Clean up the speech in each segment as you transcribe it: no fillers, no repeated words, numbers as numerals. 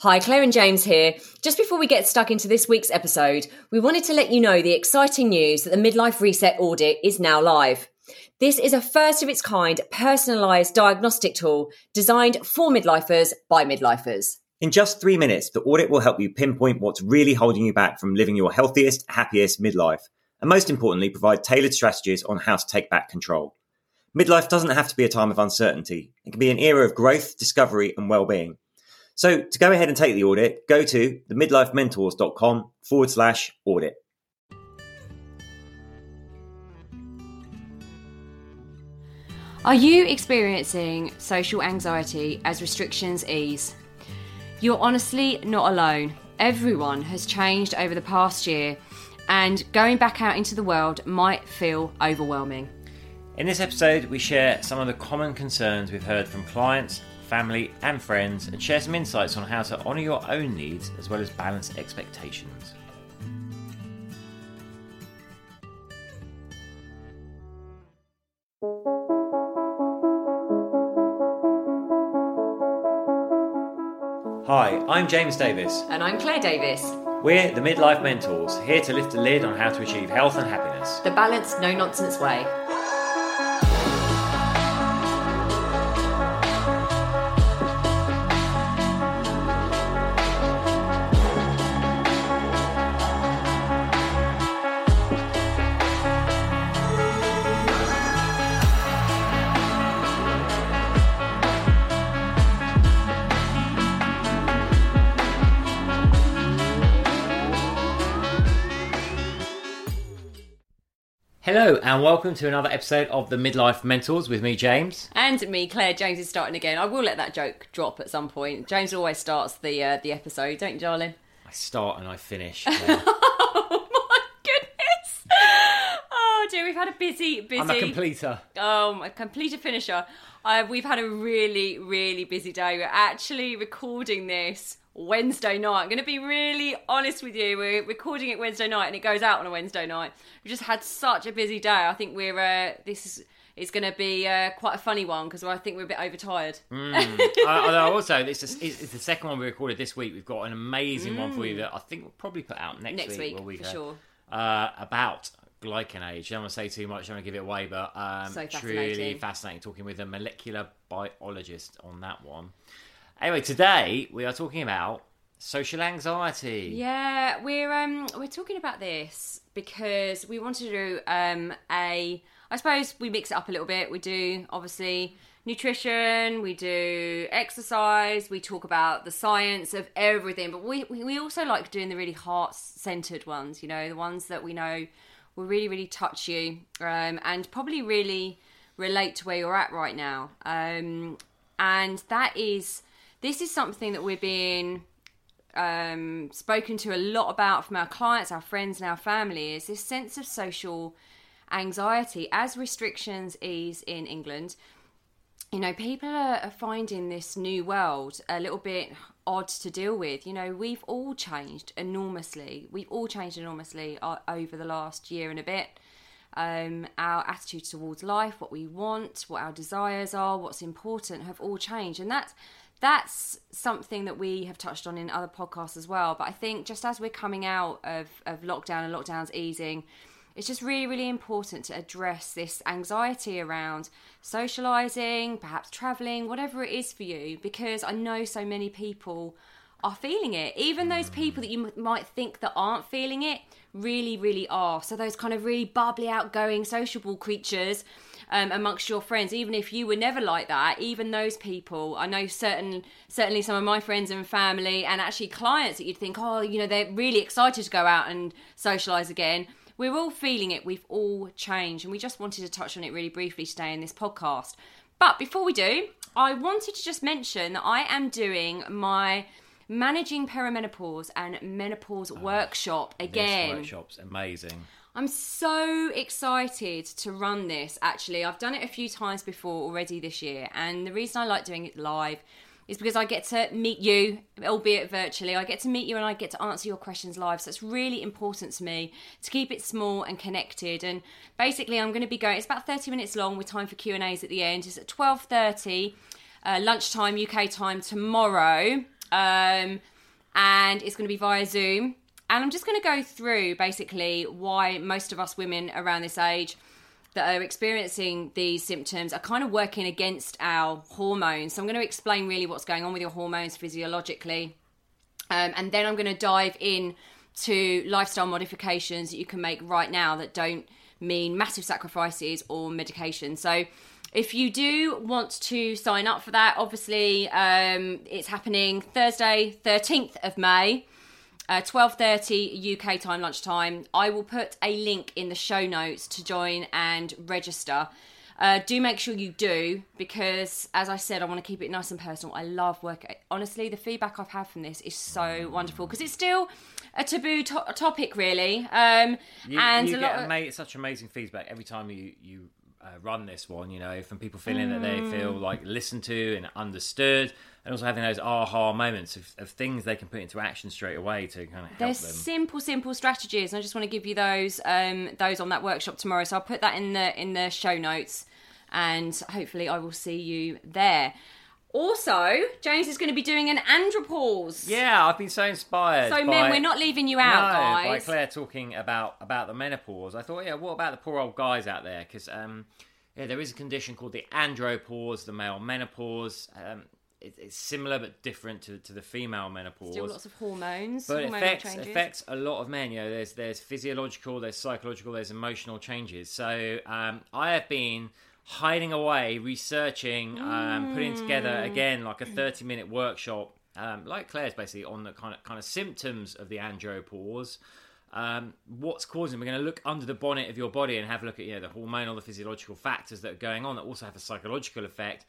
Hi, Claire and James here. Just before we get stuck into this week's episode, we wanted to let you know the exciting news that the Midlife Reset Audit is now live. This is a first of its kind personalised diagnostic tool designed for midlifers by midlifers. In just 3 minutes, the audit will help you pinpoint what's really holding you back from living your healthiest, happiest midlife, and most importantly, provide tailored strategies on how to take back control. Midlife doesn't have to be a time of uncertainty. It can be an era of growth, discovery, and well-being. So to go ahead and take the audit, go to themidlifementors.com/audit. Are you experiencing social anxiety as restrictions ease? You're honestly not alone. Everyone has changed over the past year, and going back out into the world might feel overwhelming. In this episode, we share some of the common concerns we've heard from clients, family and friends, and share some insights on how to honour your own needs as well as balance expectations. Hi, I'm James Davis. And I'm Claire Davis. We're the Midlife Mentors, here to lift the lid on how to achieve health and happiness. The balanced, no-nonsense way. Hello and welcome to another episode of The Midlife Mentors with me, James. And me, Claire. James is starting again. I will let that joke drop at some point. James always starts the episode, don't you, darling? I start and I finish. Oh, my goodness. Oh, dear, we've had a busy... I'm a completer. Oh, a completer finisher. We've had a really, really busy day. We're actually recording this Wednesday night. I'm going to be really honest with you. We're recording it Wednesday night and it goes out on a Wednesday night. We've just had such a busy day. I think we're this is going to be quite a funny one because I think we're a bit overtired. Also, it's the second one we recorded this week. We've got an amazing one for you that I think we'll probably put out next week for sure. About glycanage. I don't want to say too much. I don't want to give it away, but so it's really fascinating talking with a molecular biologist on that one. Anyway, today we are talking about social anxiety. Yeah, we're talking about this because we want to do I suppose we mix it up a little bit. We do, obviously, nutrition, we do exercise, we talk about the science of everything, but we also like doing the really heart-centered ones, you know, the ones that we know will really, really touch you and probably really relate to where you're at right now. And that is... This is something that we're being spoken to a lot about from our clients, our friends and our family, is this sense of social anxiety. As restrictions ease in England, you know, people are finding this new world a little bit odd to deal with. You know, we've all changed enormously. Over the last year and a bit. Our attitudes towards life, what we want, what our desires are, what's important have all changed. And that's something that we have touched on in other podcasts as well. But I think just as we're coming out of lockdown and lockdown's easing, it's just really, really important to address this anxiety around socialising, perhaps travelling, whatever it is for you, because I know so many people are feeling it. Even those people that you might think that aren't feeling it really, really are. So those kind of really bubbly, outgoing, sociable creatures amongst your friends, even if you were never like that, even those people, I know certainly some of my friends and family and actually clients that you'd think, oh, you know, they're really excited to go out and socialise again. We're all feeling it. We've all changed. And we just wanted to touch on it really briefly today in this podcast. But before we do, I wanted to just mention that I am doing my Managing Perimenopause and Menopause workshop again. This workshop's amazing. I'm so excited to run this, actually. I've done it a few times before already this year, and the reason I like doing it live is because I get to meet you, albeit virtually. I get to meet you and I get to answer your questions live, so it's really important to me to keep it small and connected. And basically I'm going to be going, it's about 30 minutes long with time for Q&As at the end. It's at 12:30 lunchtime UK time tomorrow. And it's going to be via Zoom. And I'm just going to go through basically why most of us women around this age that are experiencing these symptoms are kind of working against our hormones. So I'm going to explain really what's going on with your hormones physiologically. And then I'm going to dive in to lifestyle modifications that you can make right now that don't mean massive sacrifices or medication. So if you do want to sign up for that, obviously it's happening Thursday, 13th of May, 12:30 UK time, lunchtime. I will put a link in the show notes to join and register. Do make sure you do, because as I said, I want to keep it nice and personal. I love work. Honestly, the feedback I've had from this is so wonderful, because it's still a taboo topic, really. You get such amazing feedback every time you run this one, you know, from people feeling that they feel like listened to and understood, and also having those aha moments of things they can put into action straight away to kind of help them. There's simple strategies, and I just want to give you those on that workshop tomorrow. So I'll put that in the show notes, and hopefully I will see you there. Also, James is going to be doing an andropause. Yeah, I've been so inspired. So men, we're not leaving you out, guys. By Claire talking about the menopause. I thought, yeah, what about the poor old guys out there? Because there is a condition called the andropause, the male menopause. It's similar but different to the female menopause. Still lots of hormones. But it affects a lot of men. You know, there's physiological, there's psychological, there's emotional changes. So I have been hiding away, researching, putting together again like a 30-minute workshop, like Claire's, basically on the kind of symptoms of the andropause, what's causing. We're going to look under the bonnet of your body and have a look at the hormonal, the physiological factors that are going on that also have a psychological effect,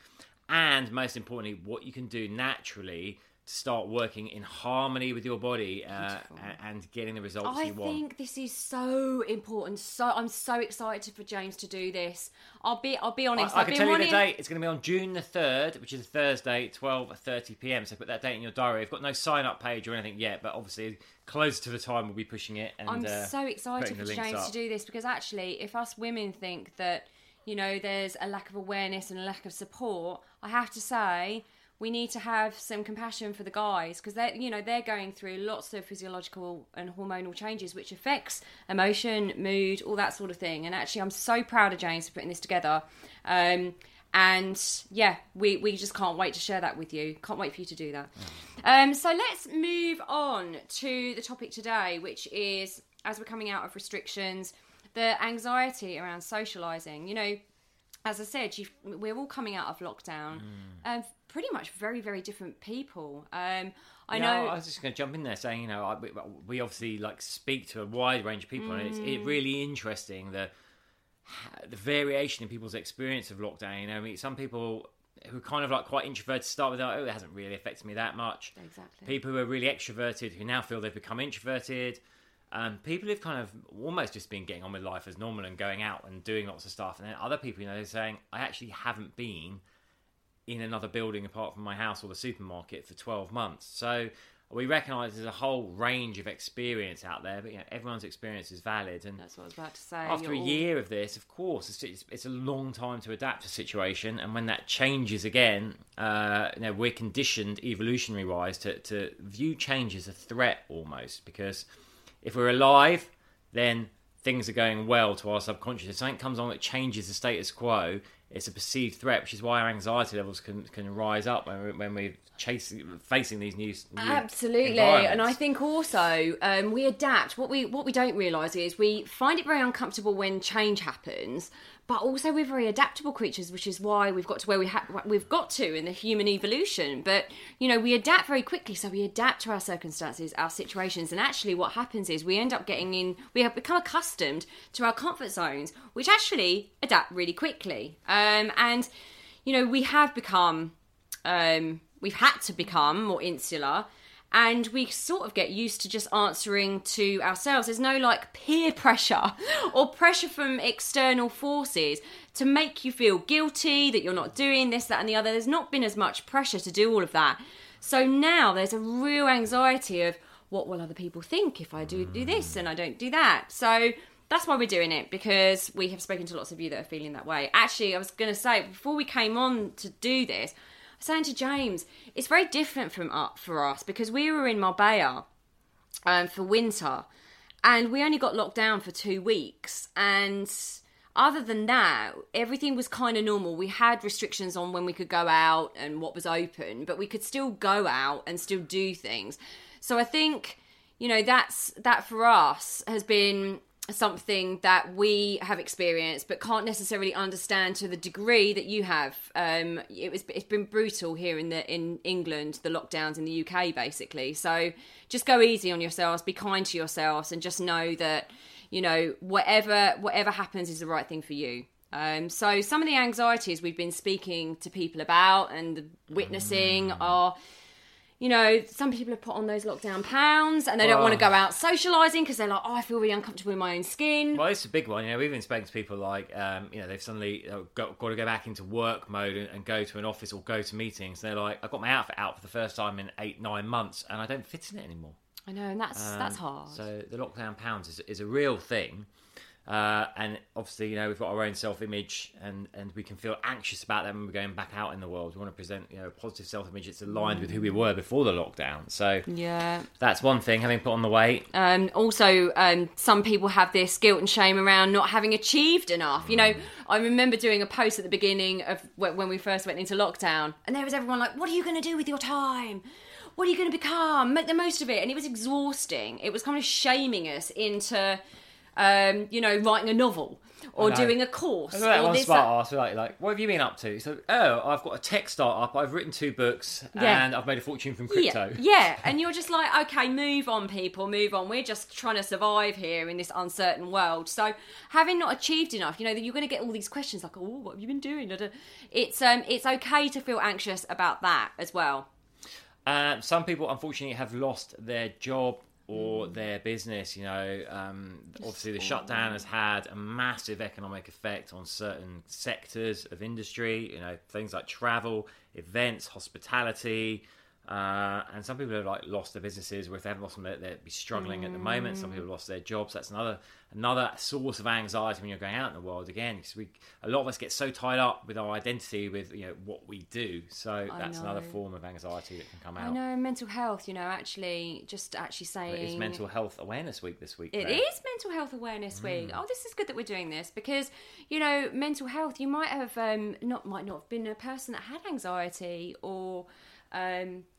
and most importantly, what you can do naturally to start working in harmony with your body and getting the results you want. I think this is so important. So I'm so excited for James to do this. I'll be honest. I can tell you the date. It's going to be on June the 3rd, which is a Thursday, 12:30 p.m. So put that date in your diary. I've got no sign-up page or anything yet, but obviously close to the time we'll be pushing it. And I'm so excited for James to do this, because actually, if us women think that there's a lack of awareness and a lack of support, I have to say, we need to have some compassion for the guys, because they're going through lots of physiological and hormonal changes, which affects emotion, mood, all that sort of thing. And actually, I'm so proud of James for putting this together. And yeah, we just can't wait to share that with you. Can't wait for you to do that. So let's move on to the topic today, which is, as we're coming out of restrictions, the anxiety around socialising. As I said, we're all coming out of lockdown, pretty much very, very different people. I was just going to jump in there saying, we obviously speak to a wide range of people, and it's really interesting the variation in people's experience of lockdown. I mean, some people who are kind of quite introverted to start with, it hasn't really affected me that much. Exactly. People who are really extroverted who now feel they've become introverted. People who've kind of almost just been getting on with life as normal and going out and doing lots of stuff, and then other people, they're saying, I actually haven't been in another building apart from my house or the supermarket for 12 months. So we recognise there's a whole range of experience out there, but everyone's experience is valid. And that's what I was about to say. After a year of this, of course, it's a long time to adapt to a situation, and when that changes again, we're conditioned evolutionary-wise to view change as a threat almost, because if we're alive, then things are going well to our subconscious. If something comes along that changes the status quo, it's a perceived threat, which is why our anxiety levels can rise up when we're facing these new absolutely. And I think also we adapt. What we don't realise is we find it very uncomfortable when change happens, but also we're very adaptable creatures, which is why we've got to where we've got to in the human evolution. But we adapt very quickly, so we adapt to our circumstances, our situations, and actually what happens is we end up we have become accustomed to our comfort zones, which actually adapt really quickly. We've had to become more insular, and we sort of get used to just answering to ourselves. There's no peer pressure or pressure from external forces to make you feel guilty that you're not doing this, that and the other. There's not been as much pressure to do all of that. So now there's a real anxiety of what will other people think if I do this and I don't do that. So that's why we're doing it, because we have spoken to lots of you that are feeling that way. Actually, I was going to say, before we came on to do this, I was saying to James, it's very different from for us because we were in Marbella for winter and we only got locked down for 2 weeks. And other than that, everything was kind of normal. We had restrictions on when we could go out and what was open, but we could still go out and still do things. So I think, you know, that for us has been something that we have experienced but can't necessarily understand to the degree that you have. It's been brutal here in England, the lockdowns in the UK basically. So just go easy on yourselves, be kind to yourselves, and just know that, you know, whatever happens is the right thing for you. So some of the anxieties we've been speaking to people about and witnessing are, you know, some people have put on those lockdown pounds and they don't want to go out socialising because they're like, oh, I feel really uncomfortable in my own skin. Well, it's a big one. You know, we've been speaking to people like, you know, they've suddenly got to go back into work mode and go to an office or go to meetings. And they're like, I got my outfit out for the first time in 8-9 months and I don't fit in it anymore. I know, and that's hard. So the lockdown pounds is a real thing. And obviously, you know, we've got our own self-image and we can feel anxious about that when we're going back out in the world. We want to present, you know, a positive self-image that's aligned with who we were before the lockdown. So yeah, that's one thing, having put on the weight. Also, some people have this guilt and shame around not having achieved enough. You know, I remember doing a post at the beginning of when we first went into lockdown and there was everyone like, what are you going to do with your time? What are you going to become? Make the most of it. And it was exhausting. It was kind of shaming us into... you know, writing a novel or doing a course. I that or one this smart ass, like, what have you been up to? So, I've got a tech startup, I've written 2 books, and I've made a fortune from crypto. Yeah, and you're just like, okay, move on, people, move on. We're just trying to survive here in this uncertain world. So, having not achieved enough, you know, that you're going to get all these questions like, oh, what have you been doing? It's okay to feel anxious about that as well. Some people, unfortunately, have lost their job or their business. You know, obviously the shutdown has had a massive economic effect on certain sectors of industry, you know, things like travel, events, hospitality, and some people have like lost their businesses, or if they haven't lost them, they'd be struggling at the moment. Some people have lost their jobs. That's another source of anxiety when you're going out in the world again, because a lot of us get so tied up with our identity, with, you know, what we do. So that's another form of anxiety that can come out. I know, mental health, you know, actually saying... It is Mental Health Awareness Week this week. It is Mental Health Awareness Week. Oh, this is good that we're doing this because, you know, mental health, you might have might not have been a person that had anxiety or...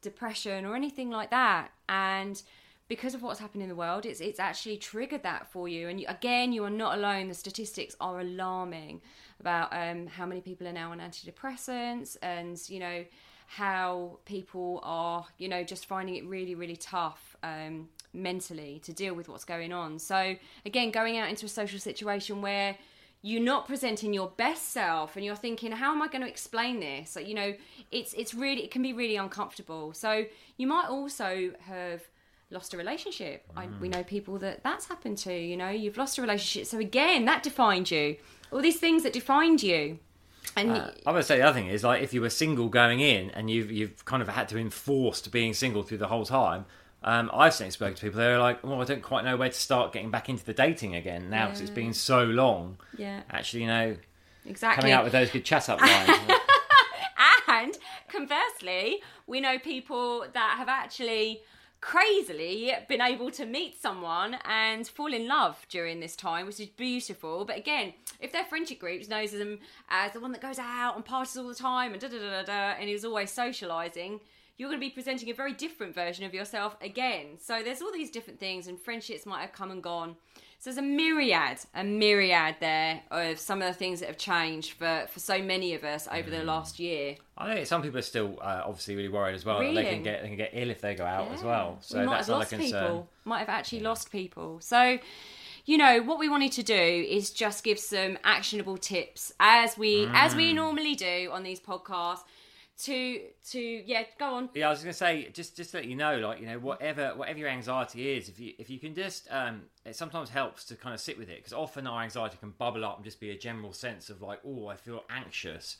depression or anything like that, and because of what's happened in the world, it's actually triggered that for you. And you are not alone. The statistics are alarming about how many people are now on antidepressants, and you know how people are, you know, just finding it really, really tough mentally to deal with what's going on. So again, going out into a social situation where you're not presenting your best self and you're thinking, how am I going to explain this? Like, you know, it can be really uncomfortable. So you might also have lost a relationship. We know people that's happened to, you know, you've lost a relationship. So again, that defined you. All these things that defined you. And I would say the other thing is, like, if you were single going in and you've kind of had to enforce being single through the whole time, I've seen spoken to people, they're like, well, I don't quite know where to start getting back into the dating again now because it's been so long. Yeah. Actually, you know, exactly. Coming out with those good chat-up lines. And conversely, we know people that have actually crazily been able to meet someone and fall in love during this time, which is beautiful. But again, if their friendship groups knows them as the one that goes out and parties all the time and and is always socialising... you're going to be presenting a very different version of yourself again. So there's all these different things, and friendships might have come and gone. So there's a myriad there of some of the things that have changed for so many of us over the last year. I think some people are still obviously really worried as well. Really? That they can get ill if they go out as well. So that's another concern. People. Might have actually lost people. So, you know, what we wanted to do is just give some actionable tips as we normally do on these podcasts. Go on. Yeah, I was going to say, just to let you know, like, you know, whatever your anxiety is, if you can just, it sometimes helps to kind of sit with it, because often our anxiety can bubble up and just be a general sense of like, oh, I feel anxious.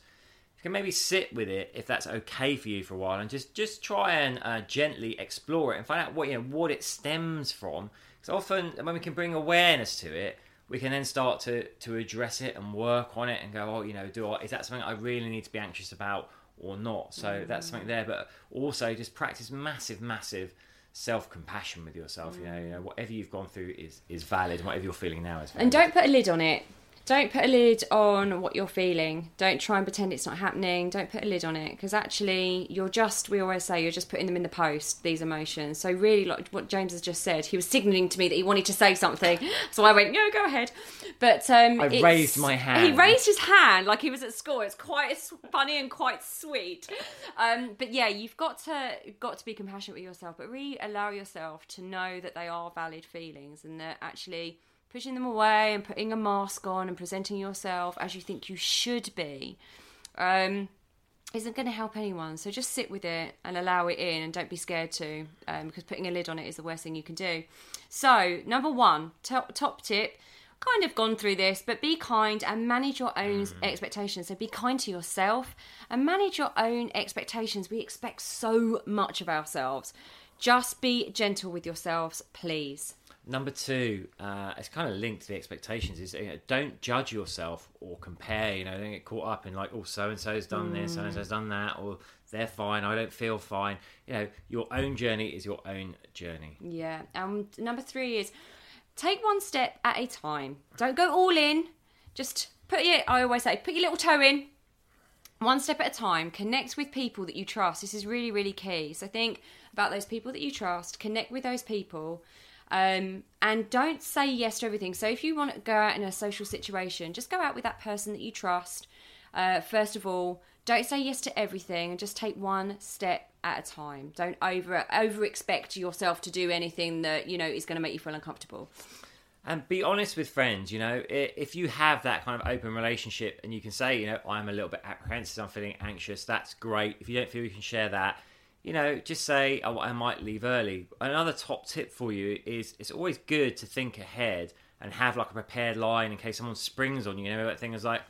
You can maybe sit with it, if that's okay for you, for a while, and just try and gently explore it and find out what it stems from. Because often when we can bring awareness to it, we can then start to address it and work on it and go, oh, you know, is that something I really need to be anxious about? or not. So that's something there. But also just practice massive self-compassion with yourself. You know, whatever you've gone through is valid. Whatever you're feeling now is valid. And don't put a lid on it. Don't put a lid on what you're feeling. Don't try and pretend it's not happening. Don't put a lid on it, because actually we always say, you're just putting them in the post, these emotions. So really, like what James has just said, he was signalling to me that he wanted to say something. So I went, no, go ahead. But I raised my hand. He raised his hand like he was at school. It's quite funny and quite sweet. But yeah, you've got to be compassionate with yourself, but really allow yourself to know that they are valid feelings, and that actually pushing them away and putting a mask on and presenting yourself as you think you should be isn't going to help anyone. So just sit with it and allow it in, and don't be scared to, because putting a lid on it is the worst thing you can do. So number one, top tip, kind of gone through this, but be kind and manage your own expectations. So be kind to yourself and manage your own expectations. We expect so much of ourselves. Just be gentle with yourselves, please. Number two, it's kind of linked to the expectations, is don't judge yourself or compare. You know, don't get caught up in like, oh, so-and-so's done this, so-and-so's done that, or they're fine, I don't feel fine. You know, your own journey is your own journey. Yeah. Number three is take one step at a time. Don't go all in. Just put your little toe in. One step at a time. Connect with people that you trust. This is really, really key. So think about those people that you trust. Connect with those people. And don't say yes to everything. So if you want to go out in a social situation, just go out with that person that you trust. First of all, don't say yes to everything, and just take one step at a time. Don't over expect yourself to do anything that you know is going to make you feel uncomfortable. And be honest with friends. You know, if you have that kind of open relationship and you can say, you know, I'm a little bit apprehensive, I'm feeling anxious, that's great. If you don't feel you can share that, you know, just say, oh, I might leave early. Another top tip for you is it's always good to think ahead and have like a prepared line in case someone springs on you. You know, that thing is like,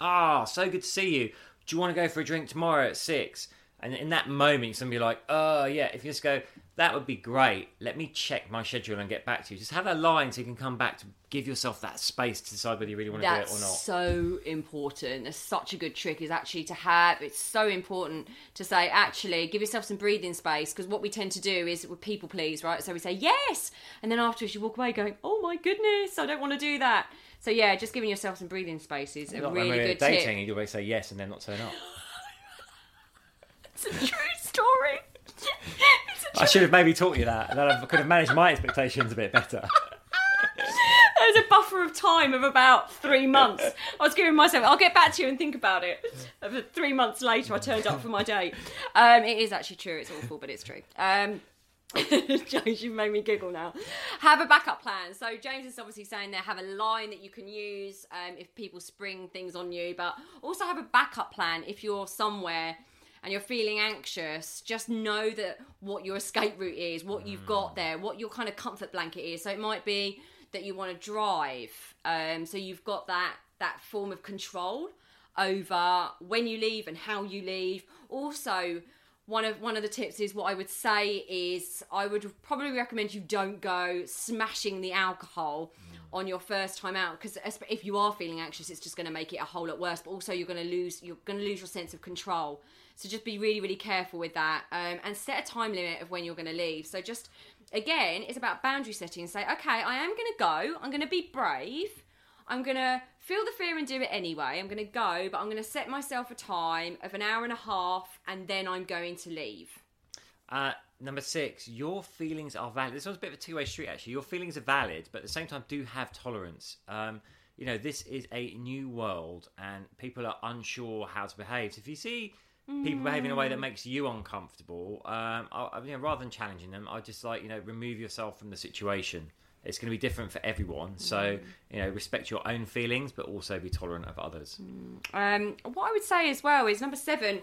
so good to see you. Do you want to go for a drink tomorrow at 6? And in that moment, you're going to be like, oh, yeah. If you just go, that would be great. Let me check my schedule and get back to you. Just have a line so you can come back to give yourself that space to decide whether you really want to do it or not. That's so important. That's such a good trick, is actually to have, it's so important to say, actually, give yourself some breathing space, because what we tend to do is, we're people please, right? So we say, yes. And then afterwards you walk away going, oh my goodness, I don't want to do that. So yeah, just giving yourself some breathing space is a really good tip. Dating, you always say yes and then not turn up. It's a true story. I should have maybe taught you that, and then I could have managed my expectations a bit better. There was a buffer of time of about 3 months. I was giving myself, I'll get back to you and think about it. 3 months later, I turned up for my date. It is actually true. It's awful, but it's true. James, you've made me giggle now. Have a backup plan. So James is obviously saying there, have a line that you can use if people spring things on you, but also have a backup plan if you're somewhere and you're feeling anxious. Just know that what your escape route is, what you've got there, what your kind of comfort blanket is. So it might be that you want to drive, so you've got that form of control over when you leave and how you leave. Also, one of the tips is, what I would say is, I would probably recommend you don't go smashing the alcohol on your first time out, because if you are feeling anxious, it's just going to make it a whole lot worse. But also, you're going to lose your sense of control. So just be really, really careful with that, and set a time limit of when you're going to leave. So just, again, it's about boundary setting. Say, okay, I am going to go. I'm going to be brave. I'm going to feel the fear and do it anyway. I'm going to go, but I'm going to set myself a time of an hour and a half, and then I'm going to leave. Number 6, your feelings are valid. This one's a bit of a two-way street, actually. Your feelings are valid, but at the same time, do have tolerance. You know, this is a new world, and people are unsure how to behave. So if you see people behaving in a way that makes you uncomfortable, rather than challenging them, I just like, you know, remove yourself from the situation. It's going to be different for everyone. So, you know, respect your own feelings, but also be tolerant of others. What I would say as well is, number 7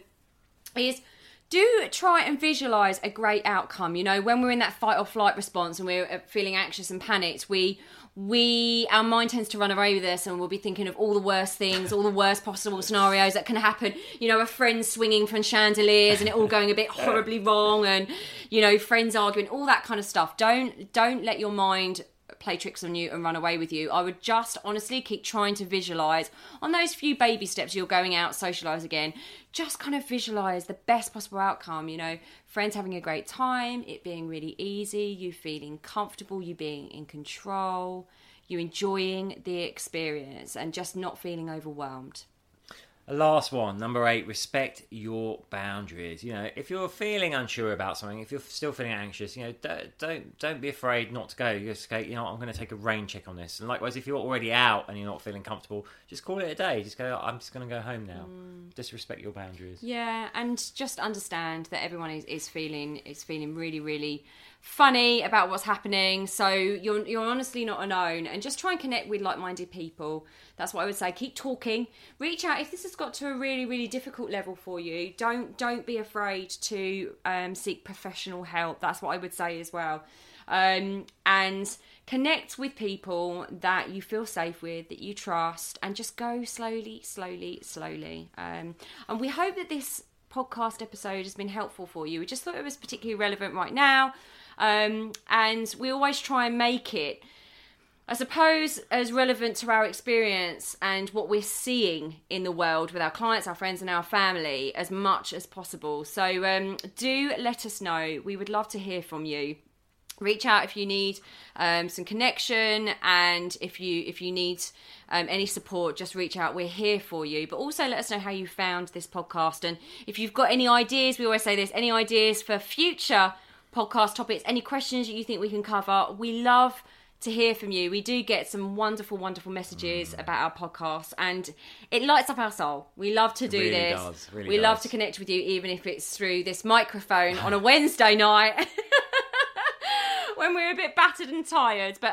is, do try and visualise a great outcome. You know, when we're in that fight or flight response and we're feeling anxious and panicked, our mind tends to run away with us, and we'll be thinking of all the worst things, all the worst possible scenarios that can happen. You know, a friend swinging from chandeliers and it all going a bit horribly wrong, and, you know, friends arguing, all that kind of stuff. Don't let your mind play tricks on you and run away with you. I would just honestly keep trying to visualize on those few baby steps. You're going out, socialize again, just kind of visualize the best possible outcome, you know, friends having a great time, it being really easy, you feeling comfortable, you being in control, you enjoying the experience and just not feeling overwhelmed. Last one, number 8, respect your boundaries. You know, if you're feeling unsure about something, if you're still feeling anxious, you know, don't be afraid not to go. You just go, you know, I'm going to take a rain check on this. And likewise, if you're already out and you're not feeling comfortable, just call it a day. Just go, I'm just going to go home now. Just respect your boundaries. Yeah, and just understand that everyone is feeling really, really funny about what's happening, so you're honestly not alone, and just try and connect with like-minded people. That's what I would say. Keep talking, reach out. If this has got to a really, really difficult level for you, don't be afraid to seek professional help. That's what I would say as well. And connect with people that you feel safe with, that you trust, and just go slowly. And we hope that this podcast episode has been helpful for you. We just thought it was particularly relevant right now. And we always try and make it, I suppose, as relevant to our experience and what we're seeing in the world with our clients, our friends and our family as much as possible. So do let us know. We would love to hear from you. Reach out if you need some connection, and if you need any support, just reach out. We're here for you. But also let us know how you found this podcast. And if you've got any ideas, we always say this, any ideas for future podcast topics, any questions that you think we can cover, we love to hear from you. We do get some wonderful messages about our podcast, and it lights up our soul. We love to do this. We love to connect with you, even if it's through this microphone on a Wednesday night. When we're a bit battered and tired, but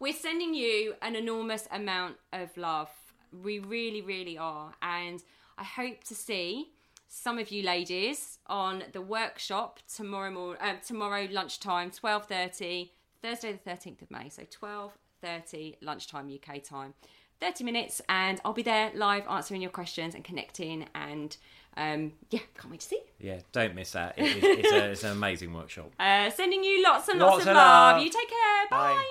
we're sending you an enormous amount of love. We really, really are. And I hope to see some of you ladies on the workshop tomorrow lunchtime, 12:30, Thursday the 13th of May. So 12:30 lunchtime UK time, 30 minutes. And I'll be there live answering your questions and connecting, and can't wait to see you. Yeah, don't miss that. It's an amazing workshop. Sending you lots of love. You take care. Bye.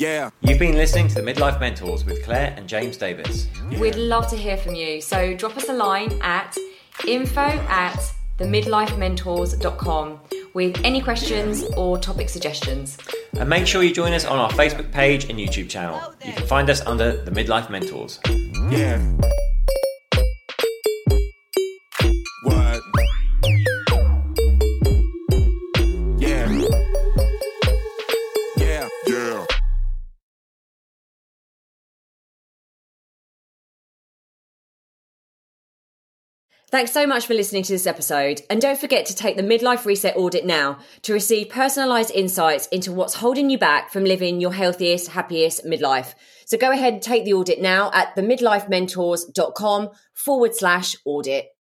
Yeah. You've been listening to The Midlife Mentors with Claire and James Davis. Yeah. We'd love to hear from you. So drop us a line at info@themidlifementors.com with any questions or topic suggestions. And make sure you join us on our Facebook page and YouTube channel. You can find us under The Midlife Mentors. Yeah. What? Thanks so much for listening to this episode, and don't forget to take the Midlife Reset Audit now to receive personalised insights into what's holding you back from living your healthiest, happiest midlife. So go ahead and take the audit now at themidlifementors.com/audit.